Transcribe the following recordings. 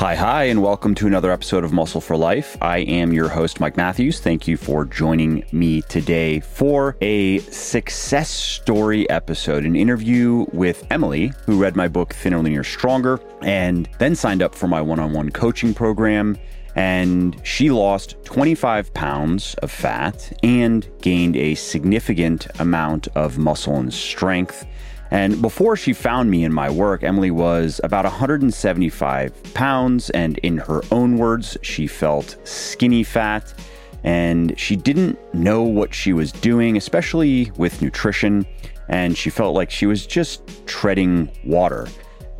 Hi, and welcome to another episode of Muscle for Life. I am your host, Mike Matthews. Thank you for joining me today for a success story episode, an interview with Emily, who read my book, Thinner Leaner Stronger, and then signed up for my one-on-one coaching program. And she lost 25 pounds of fat and gained a significant amount of muscle and strength. And before she found me in my work, Emily was about 175 pounds. And in her own words, she felt skinny fat and she didn't know what she was doing, especially with nutrition. And she felt like she was just treading water.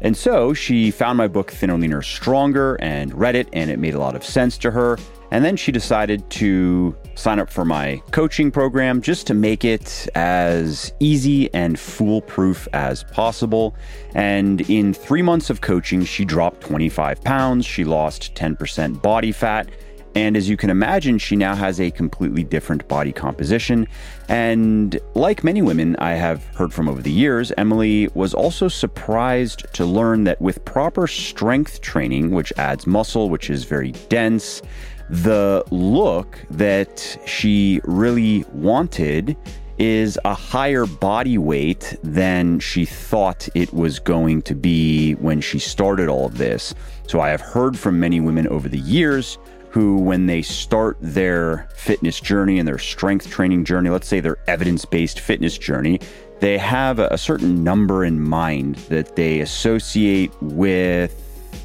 And so she found my book, Thinner, Leaner, Stronger, and read it, and it made a lot of sense to her. And then she decided to sign up for my coaching program just to make it as easy and foolproof as possible. And in 3 months of coaching, she dropped 25 pounds. She lost 10% body fat. And as you can imagine, she now has a completely different body composition. And like many women I have heard from over the years, Emily was also surprised to learn that with proper strength training, which adds muscle, which is very dense, the look that she really wanted is a higher body weight than she thought it was going to be when she started all of this. So I have heard from many women over the years who, when they start their fitness journey and their strength training journey, let's say their evidence-based fitness journey, they have a certain number in mind that they associate with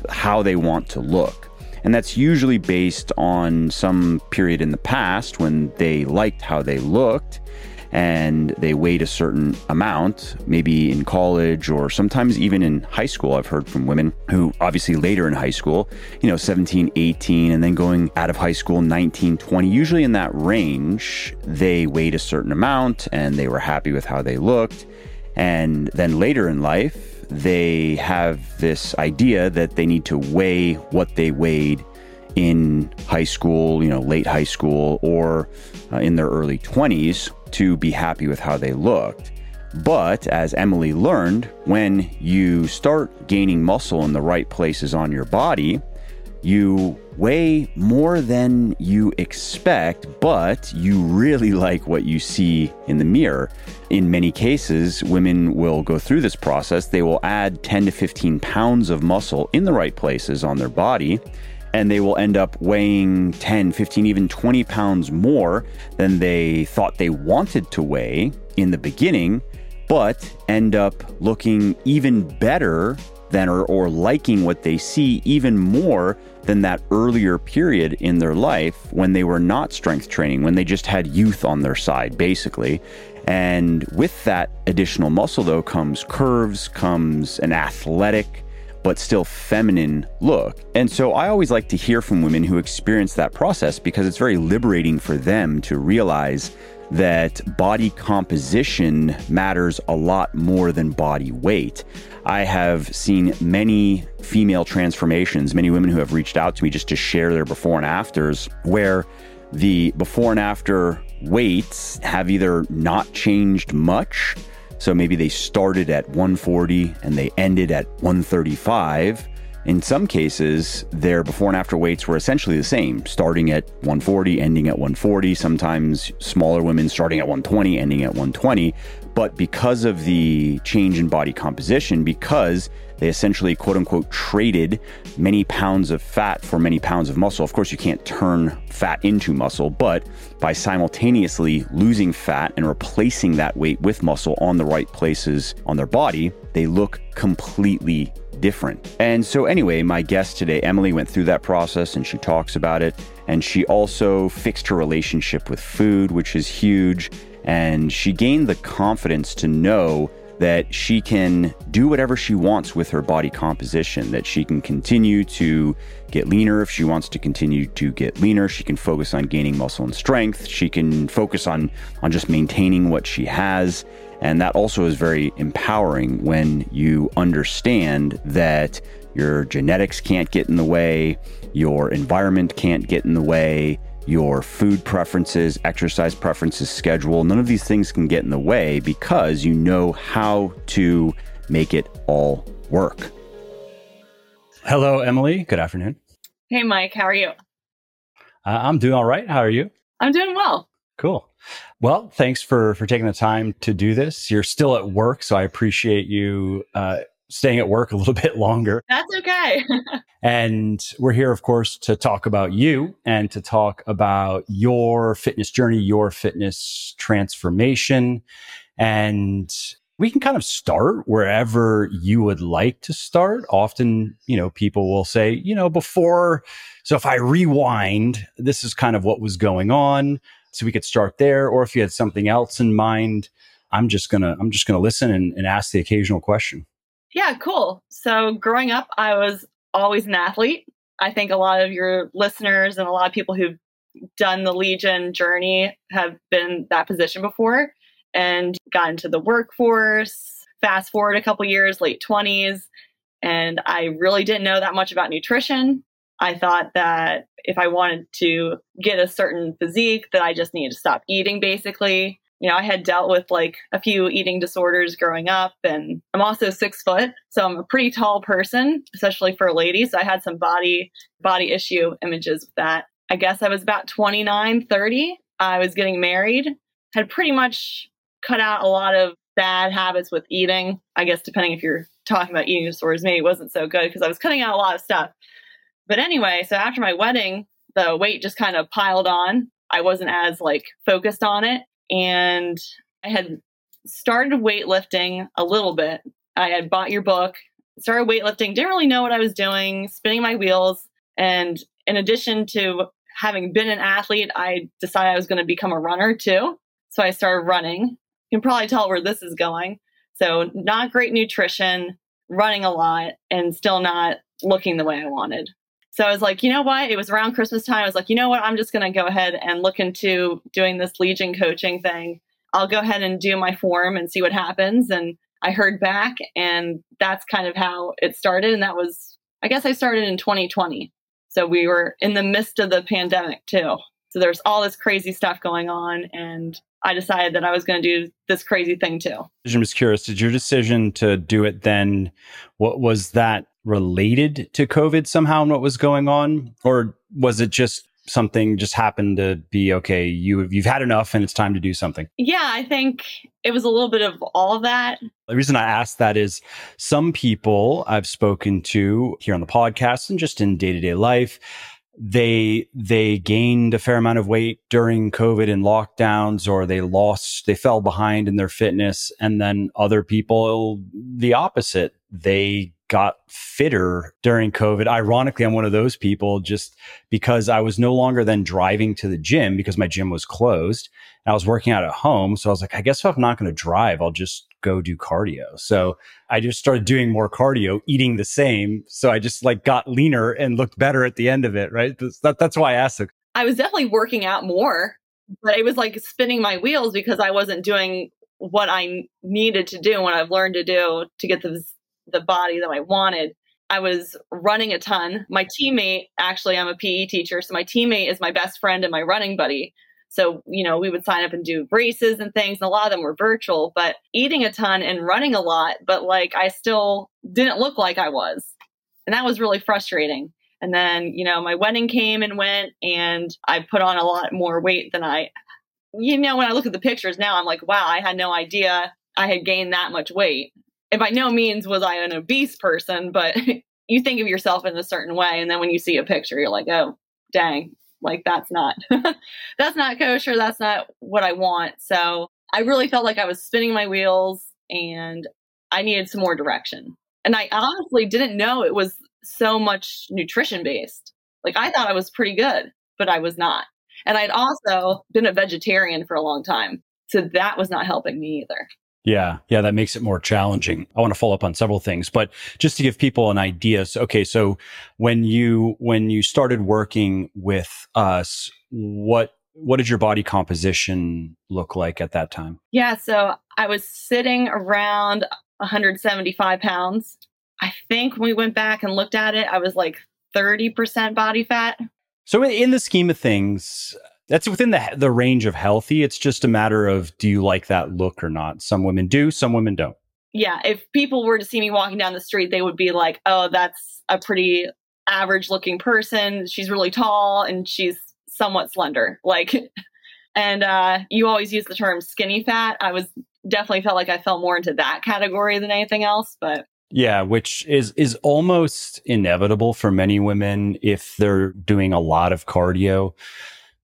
how they want to look. And that's usually based on some period in the past when they liked how they looked and they weighed a certain amount, maybe in college or sometimes even in high school. I've heard from women who obviously later in high school, 17, 18, and then going out of high school, 19, 20, usually in that range, they weighed a certain amount and they were happy with how they looked. And then later in life, they have this idea that they need to weigh what they weighed in high school, late high school, or in their early 20s to be happy with how they looked. But as Emily learned, when you start gaining muscle in the right places on your body, you weigh more than you expect, but you really like what you see in the mirror. In many cases, women will go through this process. They will add 10 to 15 pounds of muscle in the right places on their body, and they will end up weighing 10, 15, even 20 pounds more than they thought they wanted to weigh in the beginning, but end up looking even better than or liking what they see even more than that earlier period in their life when they were not strength training, when they just had youth on their side, basically. And with that additional muscle, though, comes curves, comes an athletic but still feminine look. And so I always like to hear from women who experience that process because it's very liberating for them to realize that body composition matters a lot more than body weight. I have seen many female transformations, many women who have reached out to me just to share their before and afters, where the before and after weights have either not changed much. So maybe they started at 140 and they ended at 135. In some cases, their before and after weights were essentially the same, starting at 140, ending at 140, sometimes smaller women starting at 120, ending at 120. But because of the change in body composition, because they essentially, quote unquote, traded many pounds of fat for many pounds of muscle. Of course, you can't turn fat into muscle, but by simultaneously losing fat and replacing that weight with muscle on the right places on their body, they look completely different. And so anyway, my guest today, Emily, went through that process and she talks about it. And she also fixed her relationship with food, which is huge. And she gained the confidence to know that she can do whatever she wants with her body composition, that she can continue to get leaner if she wants to continue to get leaner. She can focus on gaining muscle and strength. She can focus on just maintaining what she has. And that also is very empowering when you understand that your genetics can't get in the way, your environment can't get in the way, your food preferences, exercise preferences, schedule, none of these things can get in the way because you know how to make it all work. Hello, Emily. Good afternoon. Hey, Mike. How are you? I'm doing all right. How are you? I'm doing well. Cool. Well, thanks for taking the time to do this. You're still at work, so I appreciate you staying at work a little bit longer. That's okay. And we're here, of course, to talk about you and to talk about your fitness journey, your fitness transformation. And we can kind of start wherever you would like to start. Often, people will say, so if I rewind, this is kind of what was going on. So we could start there, or if you had something else in mind, I'm just gonna listen and ask the occasional question. Yeah, cool. So growing up, I was always an athlete. I think a lot of your listeners and a lot of people who've done the Legion journey have been in that position before and got into the workforce. Fast forward a couple years, late 20s, and I really didn't know that much about nutrition. I thought that if I wanted to get a certain physique, that I just needed to stop eating, basically. I had dealt with a few eating disorders growing up, and I'm also 6 foot, so I'm a pretty tall person, especially for a lady. So I had some body issue images with that. I guess I was about 29, 30. I was getting married, had pretty much cut out a lot of bad habits with eating. I guess depending if you're talking about eating disorders, maybe it wasn't so good because I was cutting out a lot of stuff. But anyway, so after my wedding, the weight just kind of piled on. I wasn't as focused on it. And I had started weightlifting a little bit. I had bought your book, started weightlifting, didn't really know what I was doing, spinning my wheels. And in addition to having been an athlete, I decided I was going to become a runner too. So I started running. You can probably tell where this is going. So not great nutrition, running a lot, and still not looking the way I wanted. So I was like, you know what? It was around Christmas time. I was like, you know what? I'm just going to go ahead and look into doing this Legion coaching thing. I'll go ahead and do my form and see what happens. And I heard back, and that's kind of how it started. And that was, I guess I started in 2020. So we were in the midst of the pandemic too. So there's all this crazy stuff going on, and I decided that I was going to do this crazy thing too. I'm just curious, did your decision to do it then, what was that related to COVID somehow and what was going on? Or was it just something just happened to be, okay, you've had enough and it's time to do something? Yeah, I think it was a little bit of all of that. The reason I asked that is some people I've spoken to here on the podcast and just in day-to-day life, they gained a fair amount of weight during COVID and lockdowns, or they fell behind in their fitness. And then other people, the opposite, they got fitter during COVID. Ironically, I'm one of those people just because I was no longer then driving to the gym because my gym was closed and I was working out at home. So I was like, I guess if I'm not going to drive, I'll just go do cardio. So I just started doing more cardio, eating the same. So I just got leaner and looked better at the end of it, right? That's why I asked it. I was definitely working out more, but it was spinning my wheels because I wasn't doing what I needed to do, what I've learned to do to get the body that I wanted. I was running a ton. My teammate, actually, I'm a PE teacher. So my teammate is my best friend and my running buddy. So, we would sign up and do races and things. And a lot of them were virtual, but eating a ton and running a lot, but I still didn't look like I was. And that was really frustrating. And then, my wedding came and went, and I put on a lot more weight than when I look at the pictures now, I'm like, wow, I had no idea I had gained that much weight. And by no means was I an obese person, but you think of yourself in a certain way. And then when you see a picture, you're like, oh, dang, that's not kosher. That's not what I want. So I really felt like I was spinning my wheels and I needed some more direction. And I honestly didn't know it was so much nutrition based. I thought I was pretty good, but I was not. And I'd also been a vegetarian for a long time. So that was not helping me either. Yeah, that makes it more challenging. I want to follow up on several things, but just to give people an idea. So, okay, so when you started working with us, what did your body composition look like at that time? Yeah, so I was sitting around 175 pounds. I think when we went back and looked at it, I was 30% body fat. So in the scheme of things, that's within the range of healthy. It's just a matter of, do you like that look or not? Some women do, some women don't. yeah, if people were to see me walking down the street, they would be like, oh, that's a pretty average looking person. She's really tall and she's somewhat slender. Like, and you always use the term skinny fat. I was definitely felt like I fell more into that category than anything else, but. Yeah, which is almost inevitable for many women if they're doing a lot of cardio,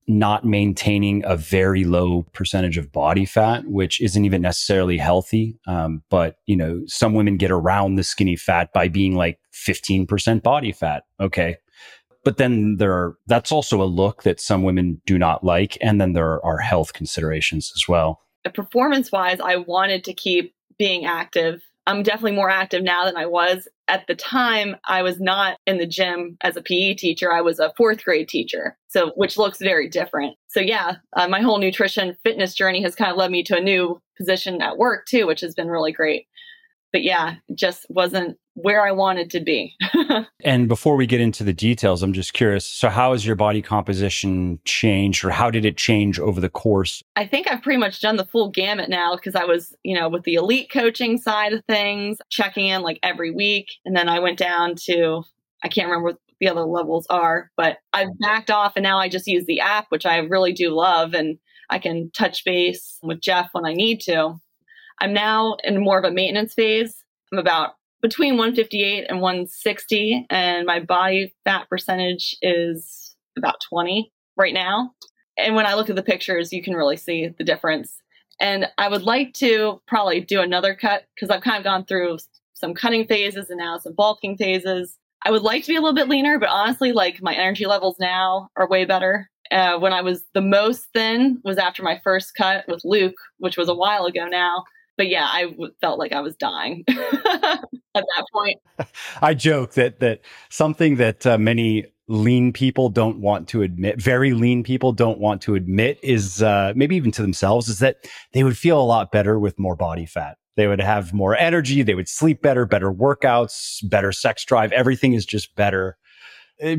not maintaining a very low percentage of body fat, which isn't even necessarily healthy. But, you know, some women get around the skinny fat by being like 15% body fat. Okay. But then that's also a look that some women do not like. And then there are health considerations as well. Performance wise, I wanted to keep being active. I'm definitely more active now than I was. At the time, I was not in the gym as a PE teacher. I was a 4th grade teacher, so which looks very different. So yeah, my whole nutrition fitness journey has kind of led me to a new position at work too, which has been really great. But yeah, just wasn't where I wanted to be. And before we get into the details, I'm just curious. So how has your body composition changed, or how did it change over the course? I think I've pretty much done the full gamut now, because I was, you know, with the elite coaching side of things, checking in like every week. And then I went down to, I can't remember what the other levels are, but I've backed off and now I just use the app, which I really do love. And I can touch base with Jeff when I need to. I'm now in more of a maintenance phase. I'm about between 158 and 160, and my body fat percentage is about 20 right now. And when I look at the pictures, you can really see the difference. And I would like to probably do another cut, because I've kind of gone through some cutting phases and now some bulking phases. I would like to be a little bit leaner, but honestly, like, my energy levels now are way better. When I was the most thin was after my first cut with Luke, which was a while ago now. But yeah, I felt like I was dying at that point. I joke that something that many lean people don't want to admit, very lean people don't want to admit, is maybe even to themselves, is that they would feel a lot better with more body fat. They would have more energy. They would sleep better, better workouts, better sex drive. Everything is just better.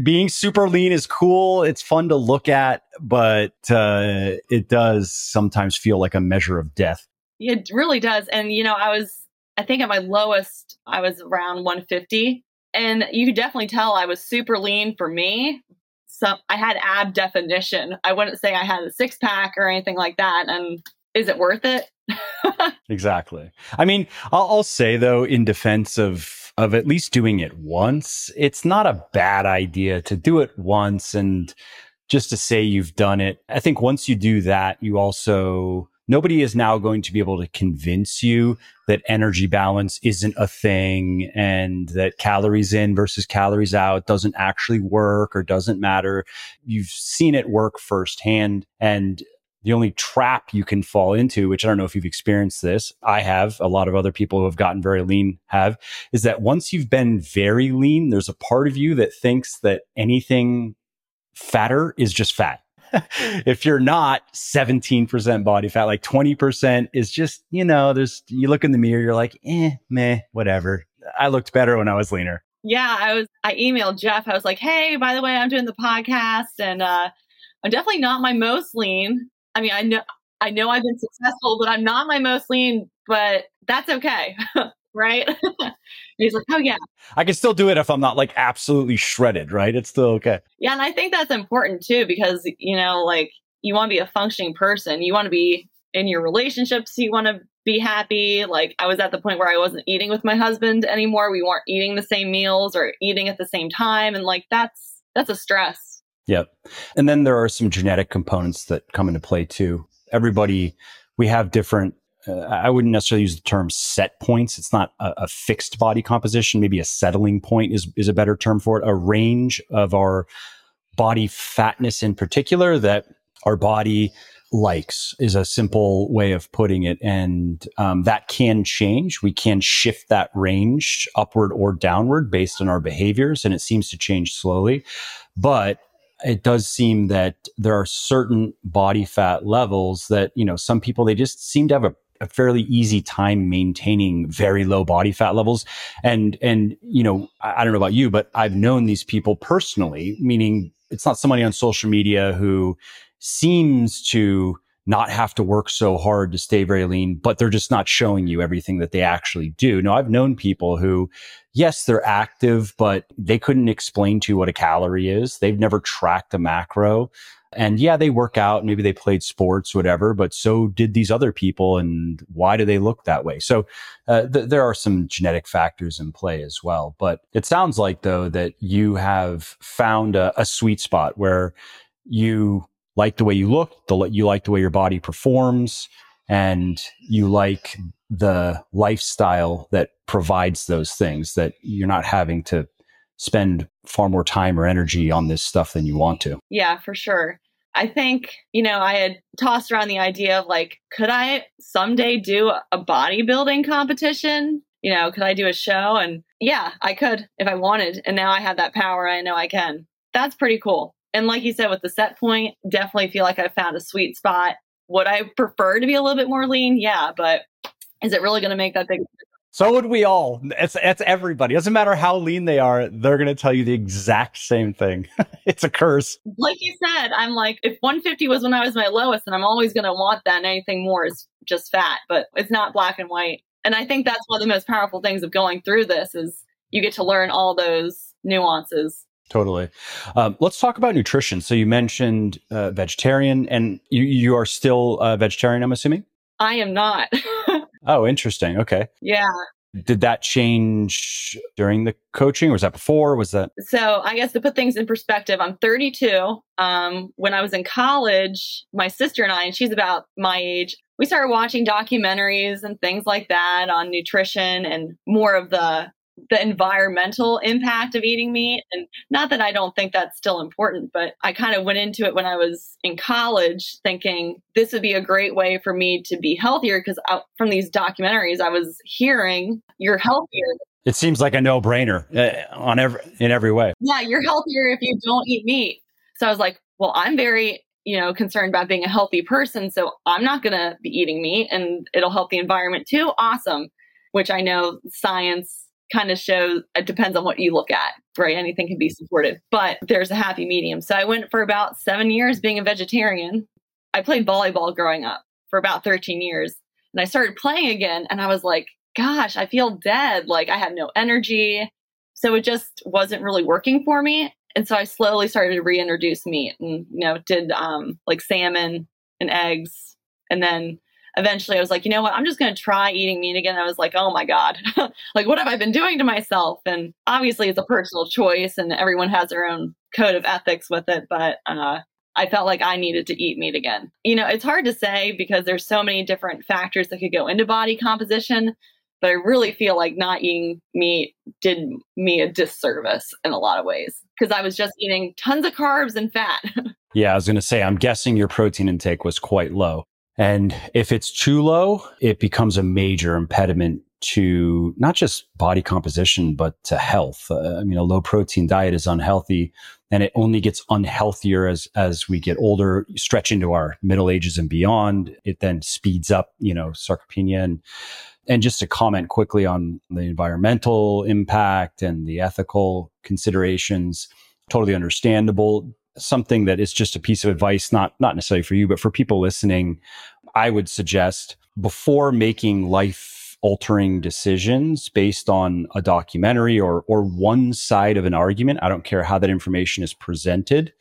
Being super lean is cool. It's fun to look at, but it does sometimes feel like a measure of death. It really does. And, you know, I think at my lowest, I was around 150. And you could definitely tell I was super lean for me. So I had ab definition. I wouldn't say I had a six pack or anything like that. And is it worth it? Exactly. I mean, I'll say, though, in defense of at least doing it once, it's not a bad idea to do it once. And just to say you've done it, I think once you do that, you also... Nobody is now going to be able to convince you that energy balance isn't a thing, and that calories in versus calories out doesn't actually work or doesn't matter. You've seen it work firsthand. And the only trap you can fall into, which I don't know if you've experienced this, I have, a lot of other people who have gotten very lean have, is that once you've been very lean, there's a part of you that thinks that anything fatter is just fat. If you're not 17% body fat, like 20% is just, you know, you look in the mirror, you're like, meh, whatever. I looked better when I was leaner. Yeah. I emailed Jeff. I was like, hey, by the way, I'm doing the podcast, and I'm definitely not my most lean. I mean, I know I've been successful, but I'm not my most lean, but that's okay. Right? And he's like, oh yeah, I can still do it if I'm not like absolutely shredded, right? It's still okay. Yeah. And I think that's important too, because, you know, like, you want to be a functioning person. You want to be in your relationships. You want to be happy. Like, I was at the point where I wasn't eating with my husband anymore. We weren't eating the same meals or eating at the same time. And like, that's a stress. Yep. And then there are some genetic components that come into play too. Everybody, we have different, I wouldn't necessarily use the term set points. It's not a fixed body composition. Maybe a settling point is a better term for it. A range of our body fatness in particular that our body likes is a simple way of putting it. And that can change. We can shift that range upward or downward based on our behaviors. And it seems to change slowly. But it does seem that there are certain body fat levels that, you know, some people, they just seem to have a fairly easy time maintaining very low body fat levels. And, you know, I don't know about you, but I've known these people personally, meaning it's not somebody on social media who seems to not have to work so hard to stay very lean, but they're just not showing you everything that they actually do. Now, I've known people who, yes, they're active, but they couldn't explain to you what a calorie is. They've never tracked a macro. And yeah, they work out, maybe they played sports, whatever, but so did these other people. And why do they look that way? So there are some genetic factors in play as well. But it sounds like, though, that you have found a sweet spot where you like the way you look, you like the way your body performs, and you like the lifestyle that provides those things, that you're not having to spend far more time or energy on this stuff than you want to. Yeah, for sure. I think, I had tossed around the idea of could I someday do a bodybuilding competition? Could I do a show? And yeah, I could if I wanted. And now I have that power. I know I can. That's pretty cool. And like you said, with the set point, definitely feel like I found a sweet spot. Would I prefer to be a little bit more lean? Yeah, but is it really going to make that big difference? So would we all. It's everybody. It doesn't matter how lean they are. They're going to tell you the exact same thing. It's a curse. Like you said, I'm like, if 150 was when I was my lowest, and I'm always going to want that, and anything more is just fat, but it's not black and white. And I think that's one of the most powerful things of going through this is you get to learn all those nuances. Totally. Let's talk about nutrition. So you mentioned vegetarian, and you are still vegetarian, I'm assuming? I am not. Oh, interesting. Okay. Yeah. Did that change during the coaching, or was that before? So I guess to put things in perspective, I'm 32. When I was in college, my sister and I, and she's about my age, we started watching documentaries and things like that on nutrition and more of the environmental impact of eating meat. And not that I don't think that's still important, but I kind of went into it when I was in college thinking this would be a great way for me to be healthier, because from these documentaries, I was hearing you're healthier. It seems like a no-brainer in every way. Yeah, you're healthier if you don't eat meat. So I was like, well, I'm very concerned about being a healthy person, so I'm not going to be eating meat, and it'll help the environment too. Awesome. Which I know science kind of shows, it depends on what you look at, right? Anything can be supported, but there's a happy medium. So I went for about 7 years being a vegetarian. I played volleyball growing up for about 13 years. And I started playing again. And I was like, gosh, I feel dead. I have no energy. So it just wasn't really working for me. And so I slowly started to reintroduce meat and, did salmon and eggs. And then eventually I was like, I'm just going to try eating meat again. I was like, oh my God, what have I been doing to myself? And obviously it's a personal choice and everyone has their own code of ethics with it. But I felt like I needed to eat meat again. It's hard to say because there's so many different factors that could go into body composition, but I really feel like not eating meat did me a disservice in a lot of ways because I was just eating tons of carbs and fat. Yeah, I was going to say, I'm guessing your protein intake was quite low. And if it's too low, it becomes a major impediment to not just body composition, but to health. A low protein diet is unhealthy, and it only gets unhealthier as we get older, stretch into our middle ages and beyond. It then speeds up, sarcopenia. And just to comment quickly on the environmental impact and the ethical considerations, totally understandable. Something that is just a piece of advice, not necessarily for you, but for people listening, I would suggest before making life-altering decisions based on a documentary or one side of an argument, I don't care how that information is presented,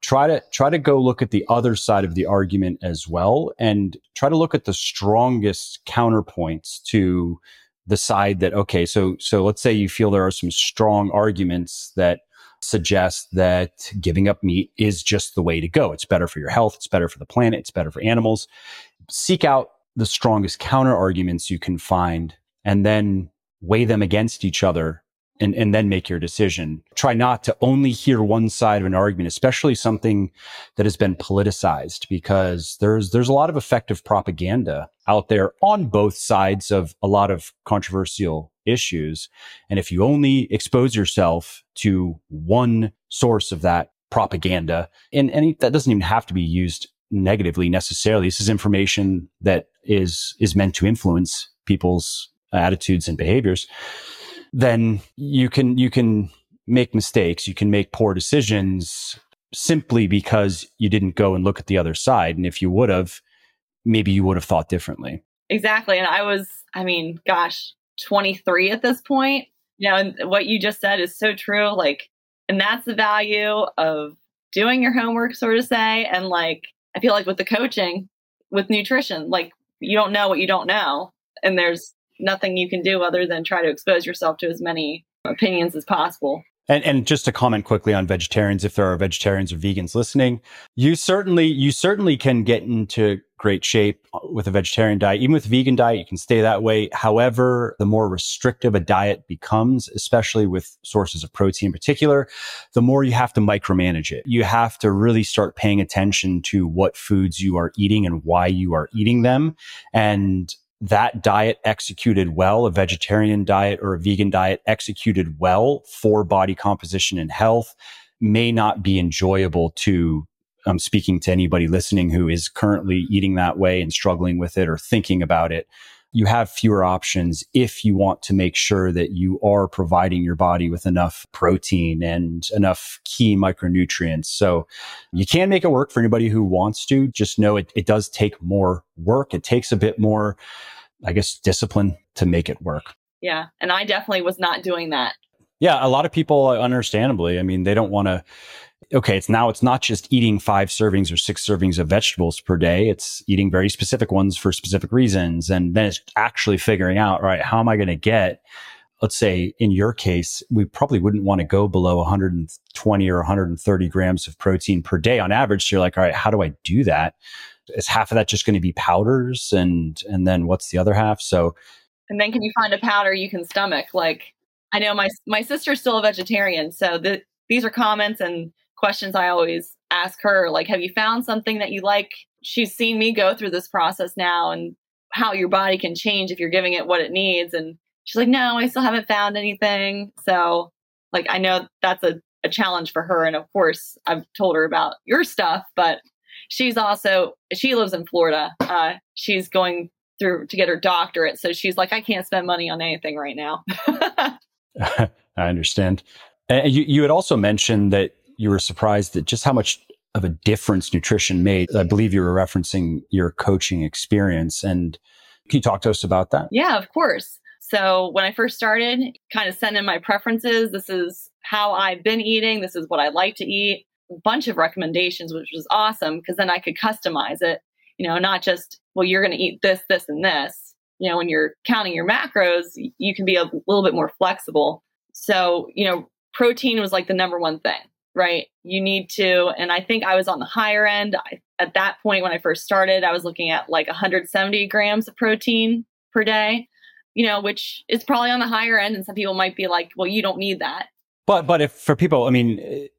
try to go look at the other side of the argument as well, and try to look at the strongest counterpoints to the side that, okay, so let's say you feel there are some strong arguments that suggest that giving up meat is just the way to go. It's better for your health. It's better for the planet. It's better for animals. Seek out the strongest counter arguments you can find and then weigh them against each other and then make your decision. Try not to only hear one side of an argument, especially something that has been politicized, because there's a lot of effective propaganda out there on both sides of a lot of controversial issues. And if you only expose yourself to one source of that propaganda, and that doesn't even have to be used negatively necessarily. This is information that is meant to influence people's attitudes and behaviors. Then you can make mistakes. You can make poor decisions simply because you didn't go and look at the other side. And if you would have, maybe you would have thought differently. Exactly. And I was, 23 at this point. You know, and what you just said is so true. Like, and that's the value of doing your homework, sort of say. And like, I feel like with the coaching, with nutrition, like you don't know what you don't know. And there's nothing you can do other than try to expose yourself to as many opinions as possible. And just to comment quickly on vegetarians, if there are vegetarians or vegans listening, you certainly can get into great shape with a vegetarian diet. Even with a vegan diet, you can stay that way. However, the more restrictive a diet becomes, especially with sources of protein in particular, the more you have to micromanage it. You have to really start paying attention to what foods you are eating and why you are eating them. And that diet executed well, a vegetarian diet or a vegan diet executed well for body composition and health, may not be enjoyable to, I'm speaking to anybody listening who is currently eating that way and struggling with it or thinking about it. You have fewer options if you want to make sure that you are providing your body with enough protein and enough key micronutrients. So you can make it work for anybody who wants to. Just know it does take more work. It takes a bit more, discipline to make it work. Yeah. And I definitely was not doing that. Yeah. A lot of people, understandably, they don't want to. Okay, it's not just eating 5 servings or 6 servings of vegetables per day. It's eating very specific ones for specific reasons. And then it's actually figuring out, all right, how am I going to get, let's say in your case, we probably wouldn't want to go below 120 or 130 grams of protein per day on average. So you're like, all right, how do I do that? Is half of that just going to be powders? And then what's the other half? So, and then can you find a powder you can stomach? Like, I know my sister's still a vegetarian. So these are comments and questions I always ask her, like, have you found something that you like? She's seen me go through this process now and how your body can change if you're giving it what it needs. And she's like, no, I still haven't found anything. So like, I know that's a challenge for her. And of course, I've told her about your stuff, but she lives in Florida. She's going through to get her doctorate. So she's like, I can't spend money on anything right now. I understand. And you had also mentioned that you were surprised at just how much of a difference nutrition made. I believe you were referencing your coaching experience. And can you talk to us about that? Yeah, of course. So when I first started, kind of send in my preferences. This is how I've been eating. This is what I like to eat. A bunch of recommendations, which was awesome because then I could customize it, not just, well, you're going to eat this, this, and this. When you're counting your macros, you can be a little bit more flexible. So, protein was like the number one thing. Right. You need to. And I think I was on the higher end. At that point, when I first started, I was looking at like 170 grams of protein per day, which is probably on the higher end. And some people might be like, well, you don't need that. But if for people,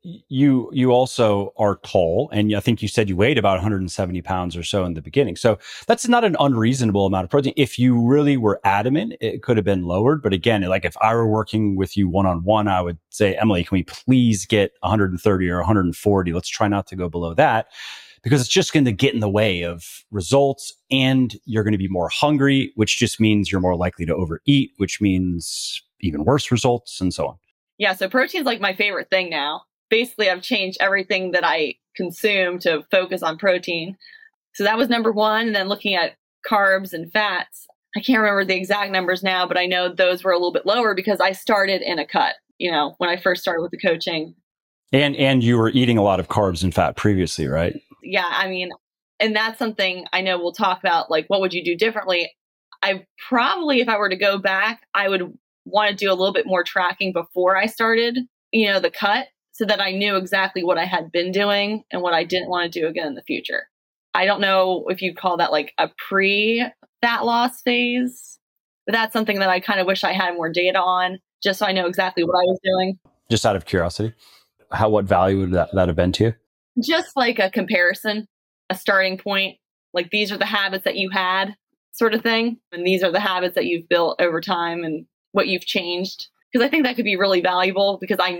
you also are tall, and I think you said you weighed about 170 pounds or so in the beginning. So that's not an unreasonable amount of protein. If you really were adamant, it could have been lowered. But again, like if I were working with you one-on-one, I would say, Emily, can we please get 130 or 140? Let's try not to go below that, because it's just going to get in the way of results, and you're going to be more hungry, which just means you're more likely to overeat, which means even worse results, and so on. Yeah, so protein's like my favorite thing now. Basically, I've changed everything that I consume to focus on protein. So that was number one. And then looking at carbs and fats, I can't remember the exact numbers now, but I know those were a little bit lower because I started in a cut, when I first started with the coaching. And you were eating a lot of carbs and fat previously, right? Yeah, and that's something I know we'll talk about, like, what would you do differently? I probably, if I were to go back, I would want to do a little bit more tracking before I started, the cut, so that I knew exactly what I had been doing and what I didn't want to do again in the future. I don't know if you'd call that like a pre-fat loss phase, but that's something that I kind of wish I had more data on, just so I know exactly what I was doing. Just out of curiosity, what value would that have been to you? Just like a comparison, a starting point, like these are the habits that you had sort of thing. And these are the habits that you've built over time and what you've changed. Because I think that could be really valuable, because I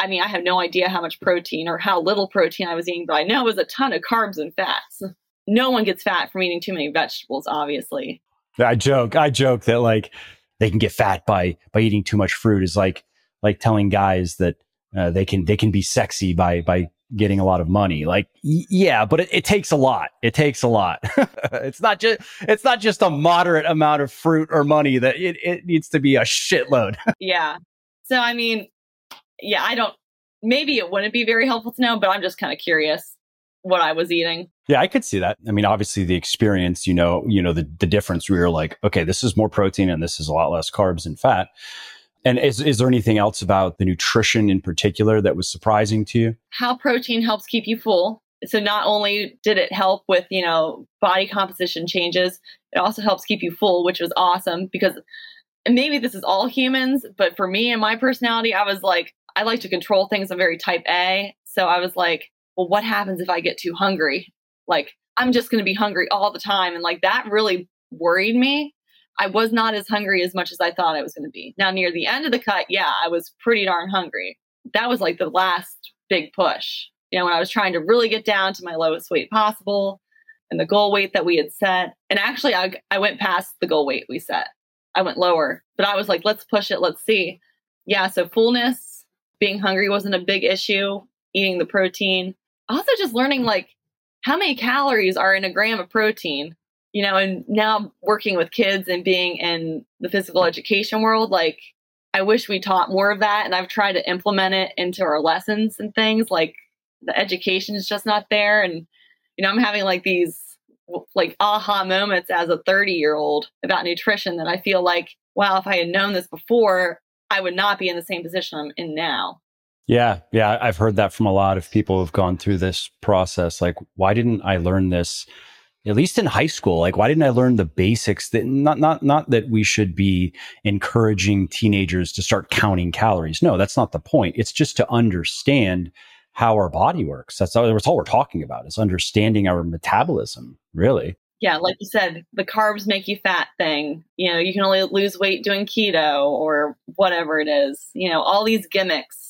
have no idea how much protein or how little protein I was eating, but I know it was a ton of carbs and fats. No one gets fat from eating too many vegetables, obviously. I joke that like they can get fat by eating too much fruit is like telling guys that they can be sexy by getting a lot of money. Like, yeah, but it takes a lot. It takes a lot. It's not just a moderate amount of fruit or money. That it needs to be a shitload. Yeah. So, I mean, yeah, maybe it wouldn't be very helpful to know, but I'm just kind of curious what I was eating. Yeah, I could see that. I mean, obviously the experience, you know, the difference where you're like, okay, this is more protein and this is a lot less carbs and fat. And is there anything else about the nutrition in particular that was surprising to you? How protein helps keep you full. So not only did it help with, you know, body composition changes, it also helps keep you full, which was awesome because, and maybe this is all humans, but for me and my personality, I was like, I like to control things. I'm very type A. So I was like, well, what happens if I get too hungry? Like, I'm just going to be hungry all the time. And like, that really worried me. I was not as hungry as much as I thought I was going to be. Now, near the end of the cut, yeah, I was pretty darn hungry. That was like the last big push, you know, when I was trying to really get down to my lowest weight possible and the goal weight that we had set. And actually, I went past the goal weight we set. I went lower, but I was like, let's push it. Let's see. Yeah. So fullness, being hungry wasn't a big issue. Eating the protein. Also just learning like how many calories are in a gram of protein. You know, and now working with kids and being in the physical education world, like I wish we taught more of that. And I've tried to implement it into our lessons and things. Like the education is just not there. And, you know, I'm having like these like aha moments as a 30-year-old about nutrition that I feel like, wow, if I had known this before, I would not be in the same position I'm in now. Yeah. I've heard that from a lot of people who've gone through this process. Like, why didn't I learn this? At least in high school, like, why didn't I learn the basics? That not that we should be encouraging teenagers to start counting calories. No, that's not the point. It's just to understand how our body works. That's all we're talking about, is understanding our metabolism, really. Yeah, like you said, the carbs make you fat thing. You know, you can only lose weight doing keto or whatever it is. You know, all these gimmicks.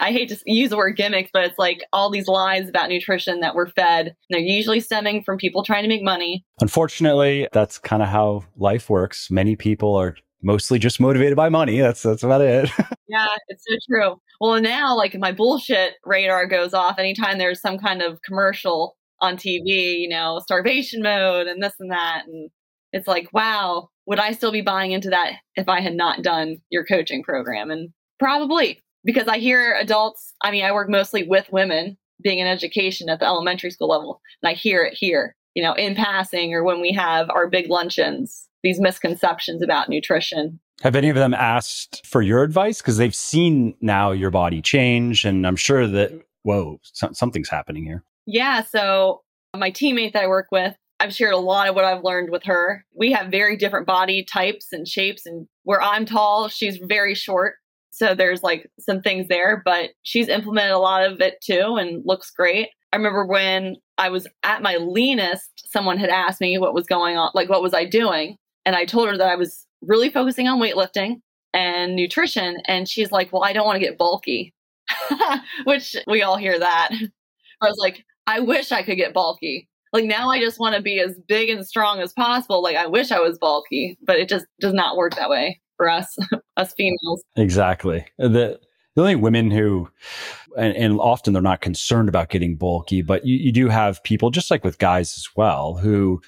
I hate to use the word gimmicks, but it's like all these lies about nutrition that we're fed. They're usually stemming from people trying to make money. Unfortunately, that's kind of how life works. Many people are mostly just motivated by money. That's about it. Yeah, it's so true. Well, now like my bullshit radar goes off anytime there's some kind of commercial on TV, you know, starvation mode and this and that. And it's like, wow, would I still be buying into that if I had not done your coaching program? And probably. Because I hear adults, I mean, I work mostly with women being in education at the elementary school level, and I hear it here, you know, in passing or when we have our big luncheons, these misconceptions about nutrition. Have any of them asked for your advice? Because they've seen now your body change, and I'm sure that, whoa, something's happening here. Yeah. So my teammate that I work with, I've shared a lot of what I've learned with her. We have very different body types and shapes, and where I'm tall, she's very short. So there's like some things there, but she's implemented a lot of it too and looks great. I remember when I was at my leanest, someone had asked me what was going on, like what was I doing? And I told her that I was really focusing on weightlifting and nutrition. And she's like, well, I don't want to get bulky, which we all hear that. I was like, I wish I could get bulky. Like now I just want to be as big and strong as possible. Like I wish I was bulky, but it just does not work that way. For us females. Exactly. The only women who, and often they're not concerned about getting bulky, but you do have people, just like with guys as well, who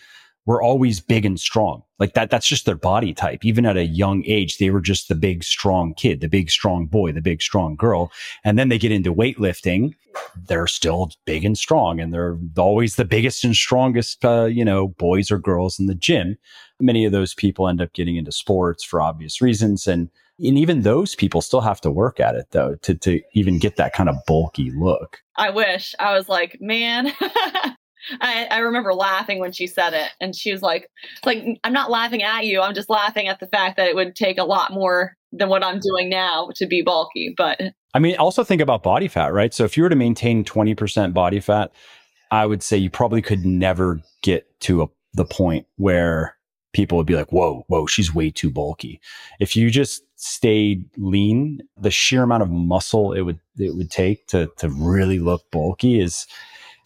were always big and strong. Like that's just their body type. Even at a young age, they were just the big, strong kid, the big, strong boy, the big, strong girl. And then they get into weightlifting. They're still big and strong, and they're always the biggest and strongest, you know, boys or girls in the gym. Many of those people end up getting into sports for obvious reasons. And even those people still have to work at it, though, to even get that kind of bulky look. I wish. I was like, man, I remember laughing when she said it. And she was like, it's like, I'm not laughing at you. I'm just laughing at the fact that it would take a lot more than what I'm doing now to be bulky. But I mean, also think about body fat, right? So if you were to maintain 20% body fat, I would say you probably could never get to the point where people would be like, whoa, she's way too bulky. If you just stayed lean, the sheer amount of muscle it would take to really look bulky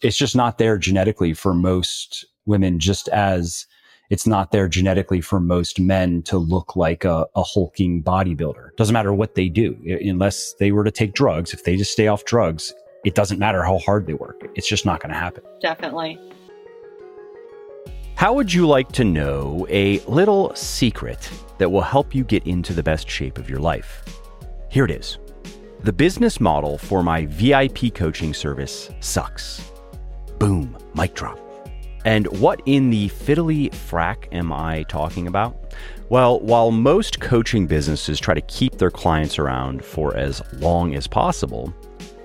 it's just not there genetically for most women, just as it's not there genetically for most men to look like a hulking bodybuilder. Doesn't matter what they do, unless they were to take drugs. If they just stay off drugs, It doesn't matter how hard they work. It's just not going to happen. Definitely. How would you like to know a little secret that will help you get into the best shape of your life? Here it is. The business model for my VIP coaching service sucks. Boom, mic drop. And what in the fiddly frack am I talking about? Well, while most coaching businesses try to keep their clients around for as long as possible,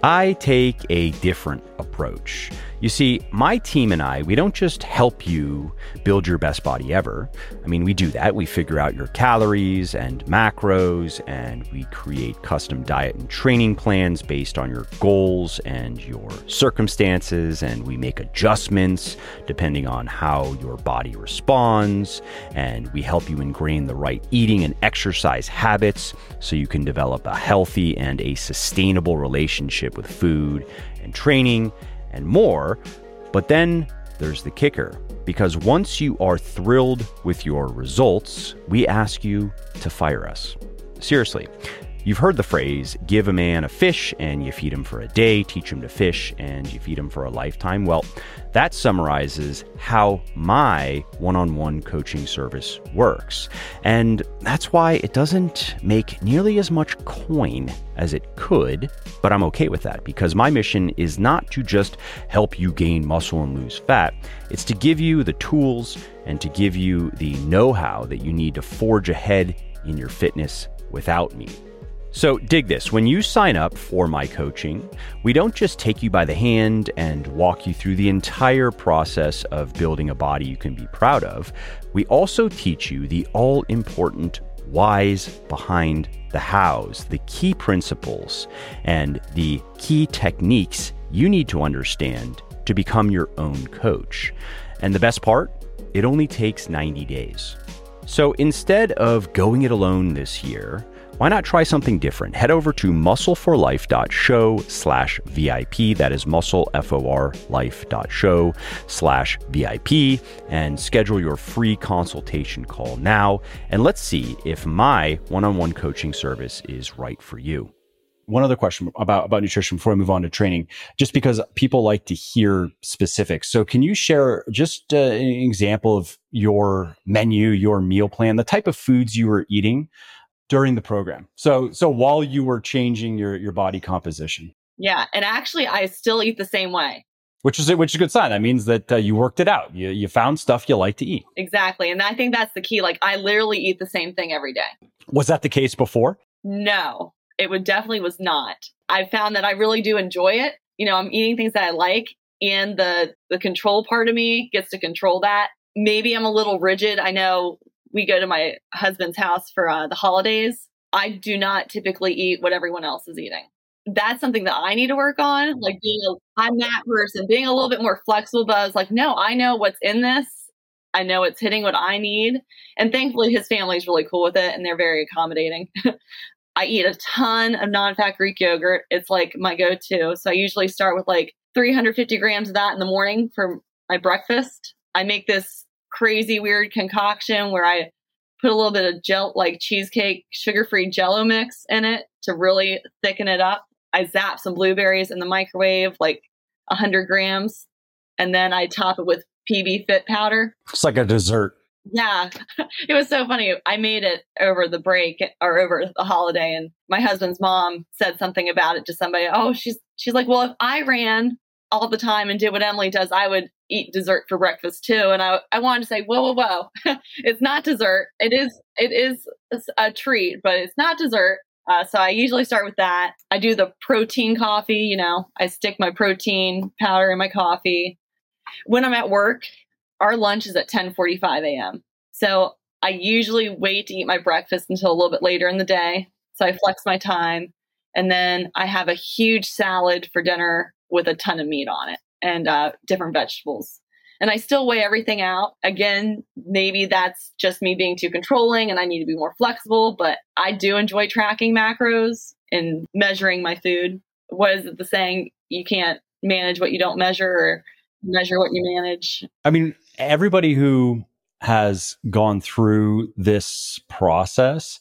I take a different approach. You see, my team and I, we don't just help you build your best body ever. I mean, we do that. We figure out your calories and macros, and we create custom diet and training plans based on your goals and your circumstances, and we make adjustments depending on how your body responds, and we help you ingrain the right eating and exercise habits so you can develop a healthy and a sustainable relationship with food and training and more. But then there's the kicker, because once you are thrilled with your results, we ask you to fire us. Seriously, you've heard the phrase, give a man a fish and you feed him for a day, teach him to fish and you feed him for a lifetime. Well, that summarizes how my one-on-one coaching service works. And that's why it doesn't make nearly as much coin as it could, but I'm okay with that because my mission is not to just help you gain muscle and lose fat. It's to give you the tools and to give you the know-how that you need to forge ahead in your fitness without me. So dig this, when you sign up for my coaching, we don't just take you by the hand and walk you through the entire process of building a body you can be proud of. We also teach you the all-important whys behind the hows, the key principles, and the key techniques you need to understand to become your own coach. And the best part, it only takes 90 days. So instead of going it alone this year, why not try something different? Head over to muscleforlife.show/VIP. That is muscleforlife.show/VIP and schedule your free consultation call now. And let's see if my one-on-one coaching service is right for you. One other question about nutrition before I move on to training, just because people like to hear specifics. So can you share just an example of your menu, your meal plan, the type of foods you were eating during the program? So while you were changing your body composition. Yeah. And actually, I still eat the same way. Which is a good sign. That means that you worked it out. You found stuff you like to eat. Exactly. And I think that's the key. Like, I literally eat the same thing every day. Was that the case before? No, it definitely was not. I found that I really do enjoy it. You know, I'm eating things that I like, and the control part of me gets to control that. Maybe I'm a little rigid. I know. We go to my husband's house for the holidays. I do not typically eat what everyone else is eating. That's something that I need to work on. Like, I'm that person, being a little bit more flexible, but I was like, no, I know what's in this. I know it's hitting what I need. And thankfully, his family's really cool with it, and they're very accommodating. I eat a ton of non-fat Greek yogurt. It's like my go-to. So I usually start with like 350 grams of that in the morning for my breakfast. I make this crazy weird concoction where I put a little bit of cheesecake, sugar-free Jell-O mix in it to really thicken it up. I zap some blueberries in the microwave, like 100 grams, and then I top it with PB fit powder. It's like a dessert. Yeah. It was so funny. I made it over the break or over the holiday, and my husband's mom said something about it to somebody. Oh, she's like, well, if I ran all the time and did what Emily does, I would eat dessert for breakfast too. And I wanted to say, whoa. It's not dessert. It is a treat, but it's not dessert. So I usually start with that. I do the protein coffee. I stick my protein powder in my coffee. When I'm at work, our lunch is at 10:45 a.m. So I usually wait to eat my breakfast until a little bit later in the day. So I flex my time. And then I have a huge salad for dinner with a ton of meat on it and different vegetables. And I still weigh everything out. Again, maybe that's just me being too controlling and I need to be more flexible, but I do enjoy tracking macros and measuring my food. What is it, the saying? You can't manage what you don't measure, or measure what you manage. I mean, everybody who has gone through this process,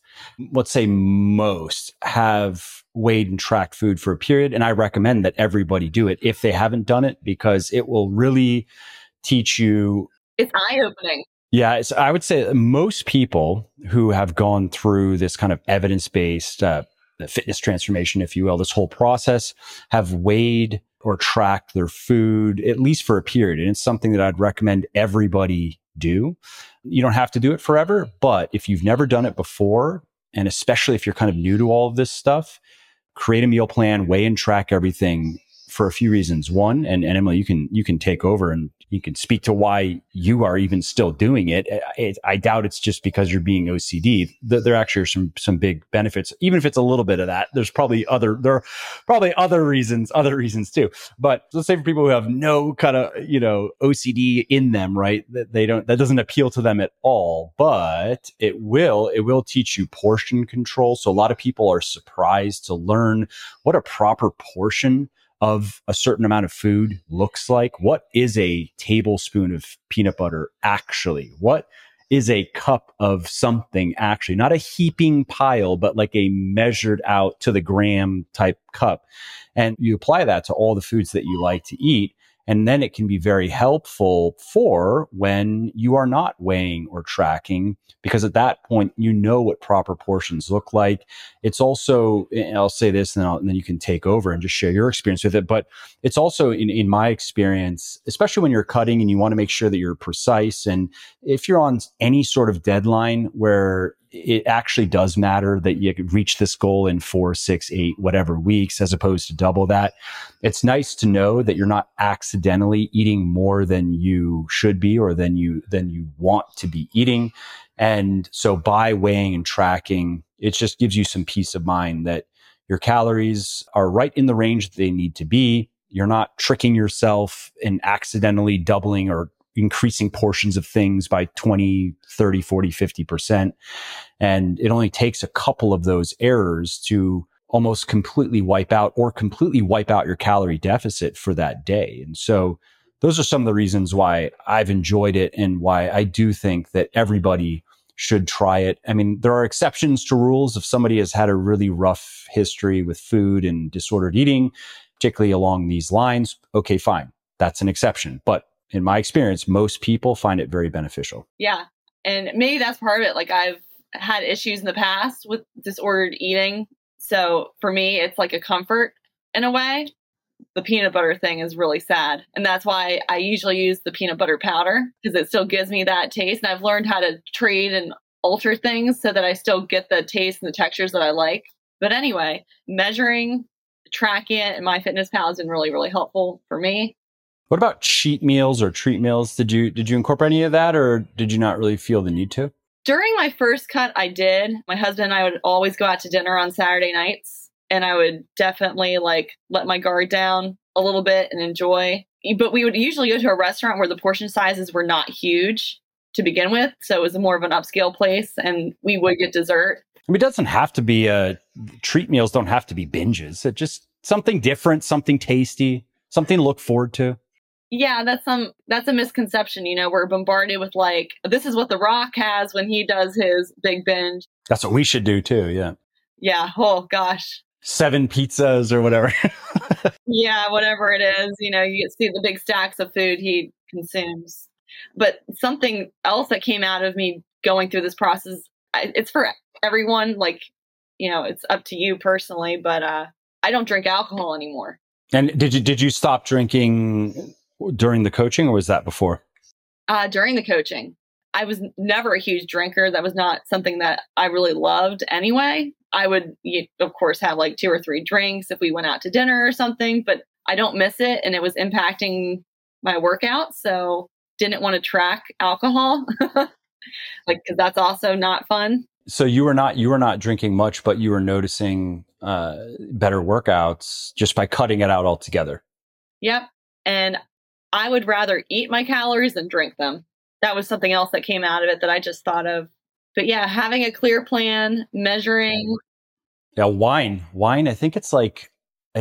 let's say most, have weighed and tracked food for a period. And I recommend that everybody do it if they haven't done it, because it will really teach you. It's eye-opening. Yeah, I would say most people who have gone through this kind of evidence-based fitness transformation, if you will, this whole process, have weighed or tracked their food, at least for a period. And it's something that I'd recommend everybody do. You don't have to do it forever, but if you've never done it before, and especially if you're kind of new to all of this stuff, create a meal plan, weigh and track everything for a few reasons. One, and Emily, you can take over and you can speak to why you are even still doing it. I doubt it's just because you're being OCD. There actually are some big benefits, even if it's a little bit of that. There are probably other reasons too. But let's say for people who have no kind of OCD in them, right? That doesn't appeal to them at all. But it will teach you portion control. So a lot of people are surprised to learn what a proper portion of a certain amount of food looks like. What is a tablespoon of peanut butter actually? What is a cup of something actually? Not a heaping pile, but like a measured out to the gram type cup. And you apply that to all the foods that you like to eat. And then it can be very helpful for when you are not weighing or tracking, because at that point, you know what proper portions look like. It's also, and I'll say this and then you can take over and just share your experience with it. But it's also in my experience, especially when you're cutting and you want to make sure that you're precise. And if you're on any sort of deadline where it actually does matter that you reach this goal in 4, 6, 8, whatever weeks, as opposed to double that. It's nice to know that you're not accidentally eating more than you should be or than you want to be eating. And so by weighing and tracking, it just gives you some peace of mind that your calories are right in the range that they need to be. You're not tricking yourself and accidentally doubling or increasing portions of things by 20, 30, 40, 50%. And it only takes a couple of those errors to almost completely wipe out your calorie deficit for that day. And so those are some of the reasons why I've enjoyed it and why I do think that everybody should try it. I mean, there are exceptions to rules. If somebody has had a really rough history with food and disordered eating, particularly along these lines, okay, fine. That's an exception. But in my experience, most people find it very beneficial. Yeah. And maybe that's part of it. Like I've had issues in the past with disordered eating. So for me, it's like a comfort in a way. The peanut butter thing is really sad. And that's why I usually use the peanut butter powder, because it still gives me that taste. And I've learned how to trade and alter things so that I still get the taste and the textures that I like. But anyway, measuring, tracking it in MyFitnessPal has been really, really helpful for me. What about cheat meals or treat meals? Did you incorporate any of that, or did you not really feel the need to? During my first cut, I did. My husband and I would always go out to dinner on Saturday nights, and I would definitely let my guard down a little bit and enjoy. But we would usually go to a restaurant where the portion sizes were not huge to begin with, so it was more of an upscale place, and we would get dessert. I mean, it doesn't have to be treat meals don't have to be binges. It's just something different, something tasty, something to look forward to. Yeah, that's a misconception. We're bombarded with this is what The Rock has when he does his big binge. That's what we should do too. Yeah. Yeah. Oh gosh. 7 pizzas or whatever. Yeah, whatever it is. You see the big stacks of food he consumes. But something else that came out of me going through this process, it's for everyone. It's up to you personally. But I don't drink alcohol anymore. And did you stop drinking during the coaching, or was that before? During the coaching. I was never a huge drinker. That was not something that I really loved anyway. I would, of course, have 2 or 3 drinks if we went out to dinner or something, but I don't miss it. And it was impacting my workout. So didn't want to track alcohol, because that's also not fun. So you were not drinking much, but you were noticing better workouts just by cutting it out altogether. Yep. And I would rather eat my calories than drink them. That was something else that came out of it that I just thought of. But yeah, having a clear plan, measuring. Yeah, wine. I think it's like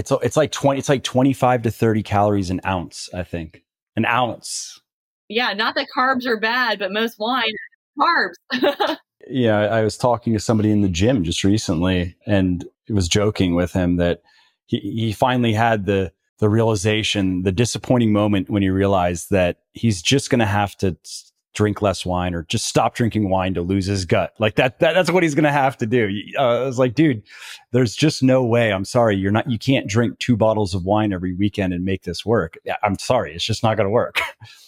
25 to 30 calories an ounce. I think an ounce. Yeah, not that carbs are bad, but most wine is carbs. Yeah, I was talking to somebody in the gym just recently and was joking with him that he finally had the realization, the disappointing moment when he realized that he's just going to have to drink less wine or just stop drinking wine to lose his gut. Like that's what he's going to have to do. I was like, dude, there's just no way. I'm sorry. You can't drink 2 bottles of wine every weekend and make this work. I'm sorry. It's just not going to work.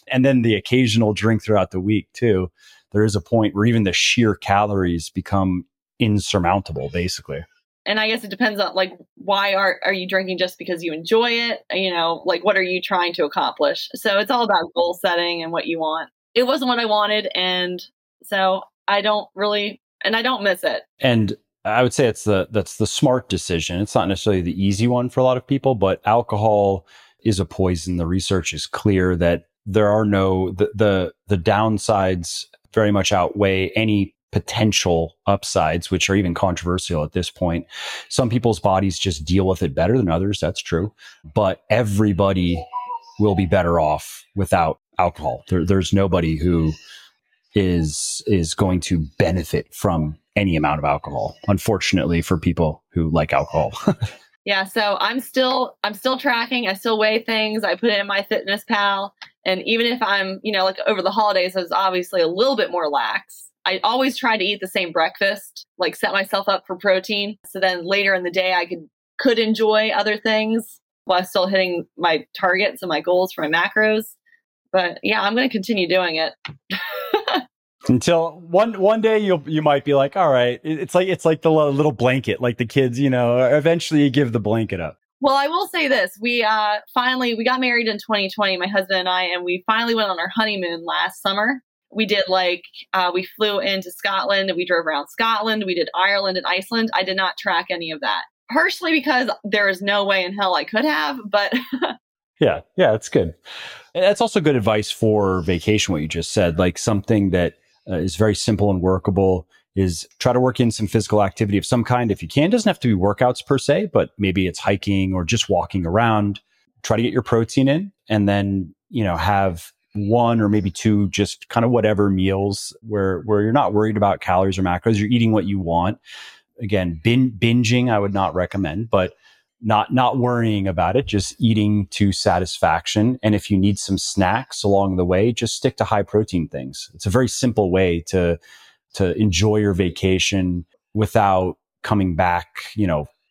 And then the occasional drink throughout the week too. There is a point where even the sheer calories become insurmountable, basically. And I guess it depends on like, why are you drinking just because you enjoy it? You know, like what are you trying to accomplish? So it's all about goal setting and what you want. It wasn't what I wanted. And so I don't miss it. And I would say that's the smart decision. It's not necessarily the easy one for a lot of people, but alcohol is a poison. The research is clear that there are the downsides very much outweigh any potential upsides, which are even controversial at this point. Some people's bodies just deal with it better than others. That's true. But everybody will be better off without alcohol. There's nobody who is going to benefit from any amount of alcohol, unfortunately, for people who like alcohol. Yeah. So I'm still tracking. I still weigh things. I put it in MyFitnessPal. And even if I'm, like over the holidays, I was obviously a little bit more lax. I always try to eat the same breakfast, like set myself up for protein. So then later in the day, I could enjoy other things while still hitting my targets and my goals for my macros. But yeah, I'm going to continue doing it. Until one day you might be like, all right, it's like the little blanket, like the kids, eventually you give the blanket up. Well, I will say this. We got married in 2020, my husband and I, and we finally went on our honeymoon last summer. We did we flew into Scotland and we drove around Scotland. We did Ireland and Iceland. I did not track any of that. Partially because there is no way in hell I could have, but... Yeah, that's good. And that's also good advice for vacation, what you just said. Like something that is very simple and workable is try to work in some physical activity of some kind if you can. It doesn't have to be workouts per se, but maybe it's hiking or just walking around. Try to get your protein in and then, have... 1 or maybe 2 just kind of whatever meals where you're not worried about calories or macros. You're eating what you want. Again, binging I would not recommend, but not worrying about it, just eating to satisfaction. And if you need some snacks along the way, just stick to high protein things. It's a very simple way to enjoy your vacation without coming back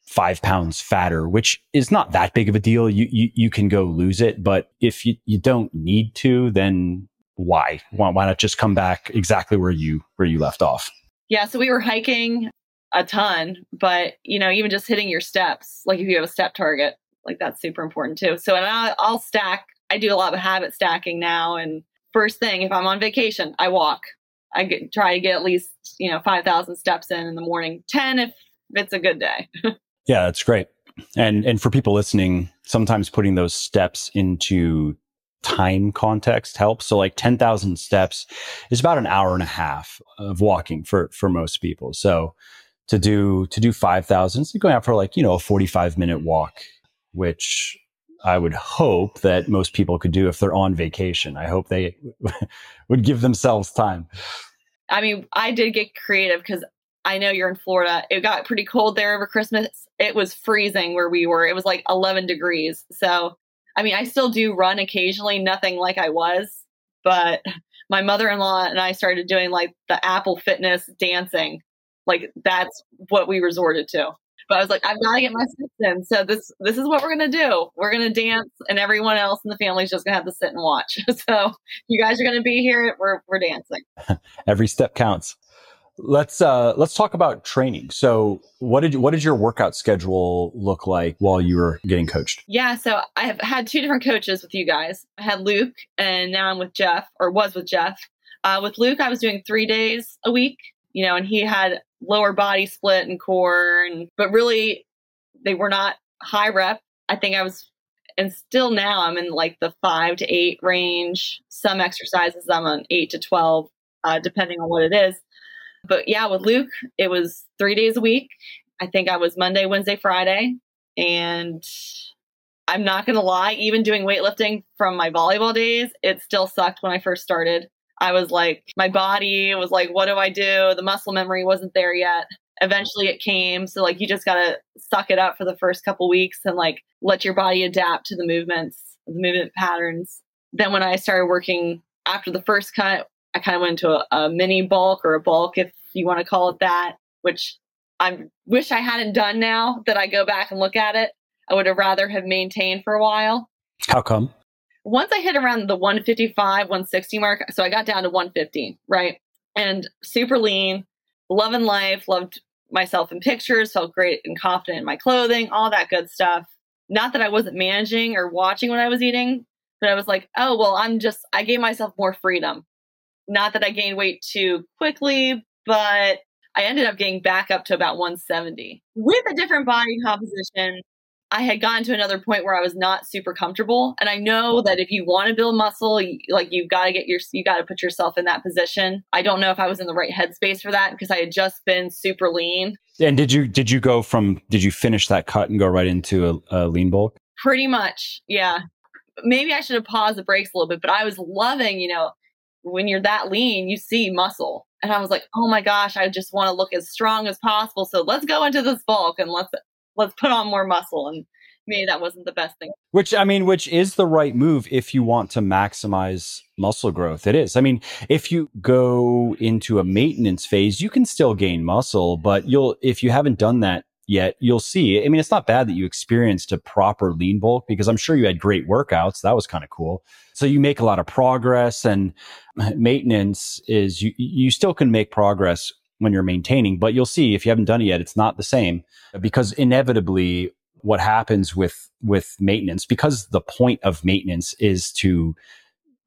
5 pounds fatter, which is not that big of a deal. You can go lose it, but if you don't need to, then why? Why not just come back exactly where you left off? Yeah. So we were hiking a ton, but even just hitting your steps, like if you have a step target, like that's super important too. So and I'll stack. I do a lot of habit stacking now. And first thing, if I'm on vacation, I walk. I try to get at least 5,000 steps in the morning. 10 if it's a good day. Yeah, that's great. And for people listening, sometimes putting those steps into time context helps. So like 10,000 steps is about an hour and a half of walking for most people. So to do 5,000, so going out for like, a 45-minute walk, which I would hope that most people could do if they're on vacation. I hope they would give themselves time. I mean, I did get creative because I know you're in Florida. It got pretty cold there over Christmas. It was freezing where we were. It was like 11 degrees. So, I mean, I still do run occasionally, nothing like I was, but my mother-in-law and I started doing like the Apple Fitness dancing. Like that's what we resorted to. But I was like, I've got to get my steps in. So this is what we're going to do. We're going to dance and everyone else in the family is just going to have to sit and watch. So you guys are going to be here. We're dancing. Every step counts. Let's talk about training. So what did your workout schedule look like while you were getting coached? Yeah. So I have had 2 different coaches with you guys. I had Luke and now I'm with Jeff, or was with Jeff. With Luke, I was doing 3 days a week, and he had lower body split and core, but really they were not high rep. I think I was, and still now I'm in like the 5 to 8 range. Some exercises I'm on 8 to 12, depending on what it is. But yeah, with Luke, it was 3 days a week. I think I was Monday, Wednesday, Friday. And I'm not going to lie, even doing weightlifting from my volleyball days, it still sucked when I first started. I was like, my body was like, what do I do? The muscle memory wasn't there yet. Eventually it came. So like, you just got to suck it up for the first couple weeks and like, let your body adapt to the movements, the movement patterns. Then when I started working after the first cut, I kind of went into a mini bulk or a bulk, if you want to call it that, which I wish I hadn't done now that I go back and look at it. I would have rather have maintained for a while. How come? Once I hit around the 155, 160 mark, so I got down to 150, right? And super lean, loving life, loved myself in pictures, felt great and confident in my clothing, all that good stuff. Not that I wasn't managing or watching what I was eating, but I was like, oh, well, I gave myself more freedom. Not that I gained weight too quickly, but I ended up getting back up to about 170. With a different body composition, I had gotten to another point where I was not super comfortable. And I know that if you want to build muscle, you got to put yourself in that position. I don't know if I was in the right headspace for that because I had just been super lean. And did you finish that cut and go right into a lean bulk? Pretty much. Yeah. Maybe I should have paused the brakes a little bit, but I was loving, when you're that lean, you see muscle. And I was like, oh my gosh, I just want to look as strong as possible. So let's go into this bulk and let's put on more muscle. And maybe that wasn't the best thing. Which is the right move if you want to maximize muscle growth. It is. I mean, if you go into a maintenance phase, you can still gain muscle, but if you haven't done that yet, you'll see. I mean, it's not bad that you experienced a proper lean bulk because I'm sure you had great workouts. That was kind of cool. So you make a lot of progress, and maintenance is you still can make progress when you're maintaining, but you'll see if you haven't done it yet, it's not the same, because inevitably what happens with maintenance, because the point of maintenance is to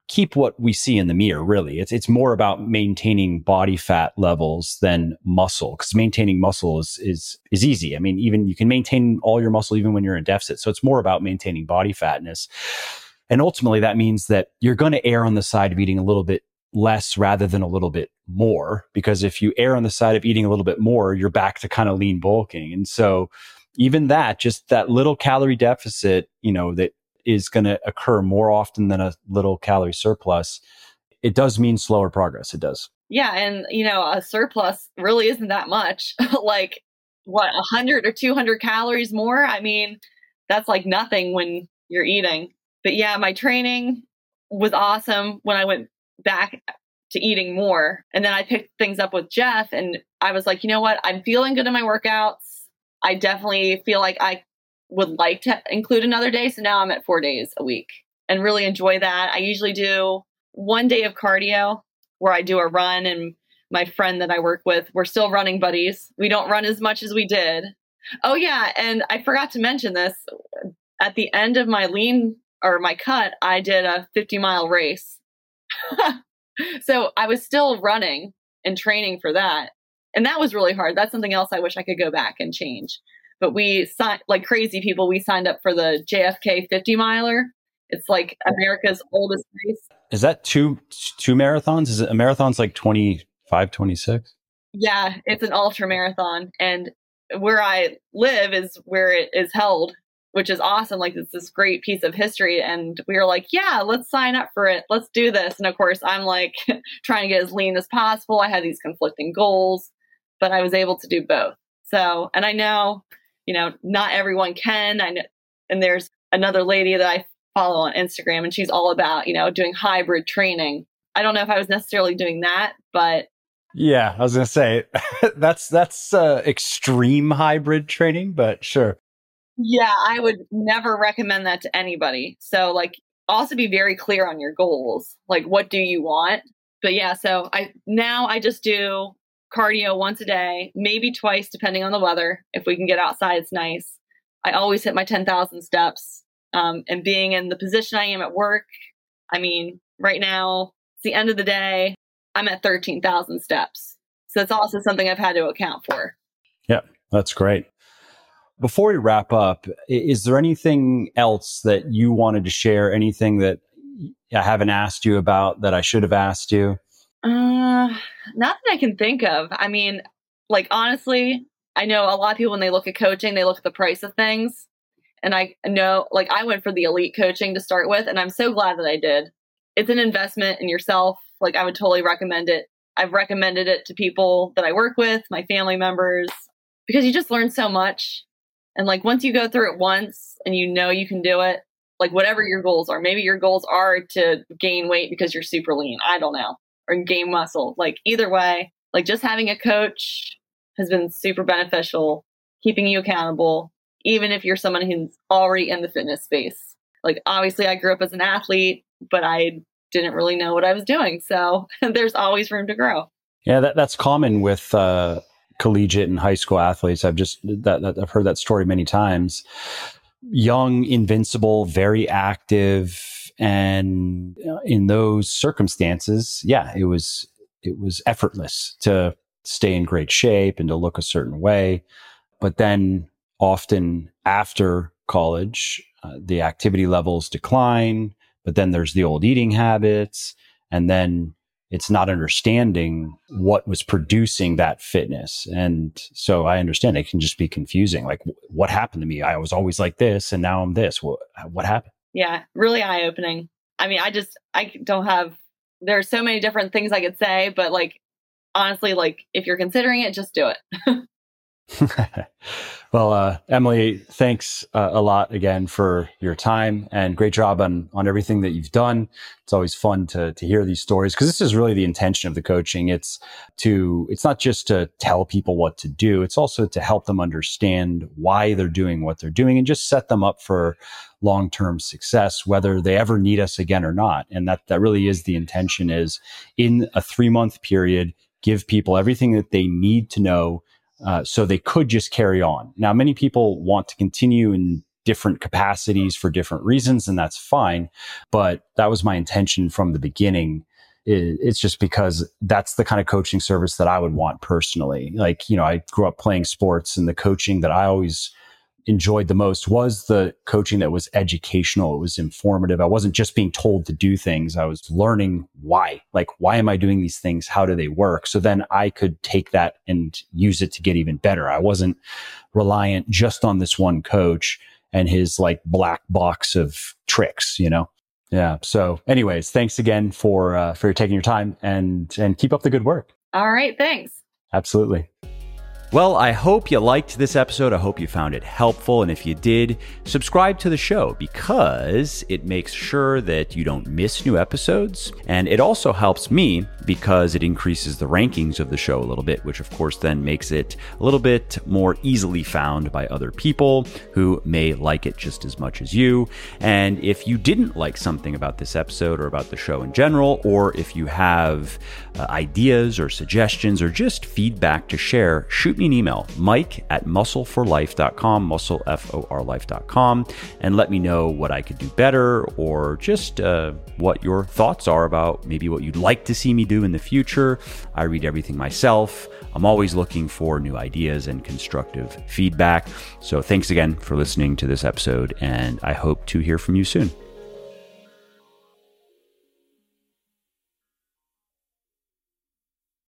keep what we see in the mirror, really. It's more about maintaining body fat levels than muscle, because maintaining muscle is easy. I mean, even you can maintain all your muscle even when you're in deficit. So it's more about maintaining body fatness. And ultimately, that means that you're going to err on the side of eating a little bit less rather than a little bit more, because if you err on the side of eating a little bit more, you're back to kind of lean bulking. And so even that, just that little calorie deficit, that is going to occur more often than a little calorie surplus, it does mean slower progress. It does. Yeah. And, a surplus really isn't that much. Like, what, 100 or 200 calories more? I mean, that's like nothing when you're eating. But yeah, my training was awesome when I went back to eating more. And then I picked things up with Jeff and I was like, you know what? I'm feeling good in my workouts. I definitely feel like I would like to include another day. So now I'm at 4 days a week and really enjoy that. I usually do one day of cardio where I do a run, and my friend that I work with, we're still running buddies. We don't run as much as we did. Oh yeah. And I forgot to mention this. At the end of my lean or my cut, I did a 50-mile race. So I was still running and training for that. And that was really hard. That's something else I wish I could go back and change. But we signed, like crazy people, we signed up for the JFK 50 Miler. It's like America's oldest race. Is that two marathons? Is it a marathon's like 25, 26? Yeah, it's an ultra marathon. And where I live is where it is held, which is awesome. Like, it's this great piece of history. And we were like, yeah, let's sign up for it. Let's do this. And of course, I'm like trying to get as lean as possible. I had these conflicting goals, but I was able to do both. So, and I know, not everyone can. I know, and there's another lady that I follow on Instagram, and she's all about, doing hybrid training. I don't know if I was necessarily doing that, but yeah, I was going to say that's extreme hybrid training, but sure. Yeah, I would never recommend that to anybody. So like, also be very clear on your goals. Like, what do you want? But yeah, so I just do cardio once a day, maybe twice, depending on the weather. If we can get outside, it's nice. I always hit my 10,000 steps. And being in the position I am at work, I mean, right now, it's the end of the day, I'm at 13,000 steps. So that's also something I've had to account for. Yeah, that's great. Before we wrap up, is there anything else that you wanted to share? Anything that I haven't asked you about that I should have asked you? Not that I can think of. I mean, like, honestly, I know a lot of people, when they look at coaching, they look at the price of things. And I know, like, I went for the elite coaching to start with, and I'm so glad that I did. It's an investment in yourself, Like, I would totally recommend it. I've recommended it to people that I work with, my family members, because you just learn so much. And like, once you go through it once and you know you can do it, like whatever your goals are, maybe your goals are to gain weight because you're super lean, I don't know, or gain muscle. Like either way, like just having a coach has been super beneficial, keeping you accountable, even if you're someone who's already in the fitness space. Like obviously I grew up as an athlete, but I didn't really know what I was doing. So there's always room to grow. Yeah, that's common with collegiate and high school athletes. I've heard that story many times. Young, invincible, very active, and in those circumstances, yeah, it was effortless to stay in great shape and to look a certain way. But then often after college, the activity levels decline, but then there's the old eating habits, and then it's not understanding what was producing that fitness. And so I understand it can just be confusing. Like, what happened to me? I was always like this, and now I'm this. What happened? Yeah, really eye-opening. I mean, I don't have, there are so many different things I could say, but like, honestly, like if you're considering it, just do it. Well, Emily, thanks a lot again for your time, and great job on everything that you've done. It's always fun to hear these stories, because this is really the intention of the coaching. It's not just to tell people what to do. It's also to help them understand why they're doing what they're doing and just set them up for long-term success, whether they ever need us again or not. And that really is the intention, is in a 3-month period, give people everything that they need to know. So they could just carry on. Now, many people want to continue in different capacities for different reasons, and that's fine. But that was my intention from the beginning. It's just because that's the kind of coaching service that I would want personally. Like, you know, I grew up playing sports, and the coaching that I always enjoyed the most was the coaching that was educational. It was informative. I wasn't just being told to do things. I was learning why. Like, why am I doing these things? How do they work? So then I could take that and use it to get even better. I wasn't reliant just on this one coach and his like black box of tricks, you know? Yeah. So anyways, thanks again for taking your time, and keep up the good work. All right. Thanks. Absolutely. Well, I hope you liked this episode. I hope you found it helpful. And if you did, subscribe to the show, because it makes sure that you don't miss new episodes. And it also helps me, because it increases the rankings of the show a little bit, which of course then makes it a little bit more easily found by other people who may like it just as much as you. And if you didn't like something about this episode or about the show in general, or if you have ideas or suggestions or just feedback to share, shoot me an email, mike@muscleforlife.com, muscleforlife.com, and let me know what I could do better, or just what your thoughts are about maybe what you'd like to see me do in the future. I read everything myself. I'm always looking for new ideas and constructive feedback. So thanks again for listening to this episode, and I hope to hear from you soon.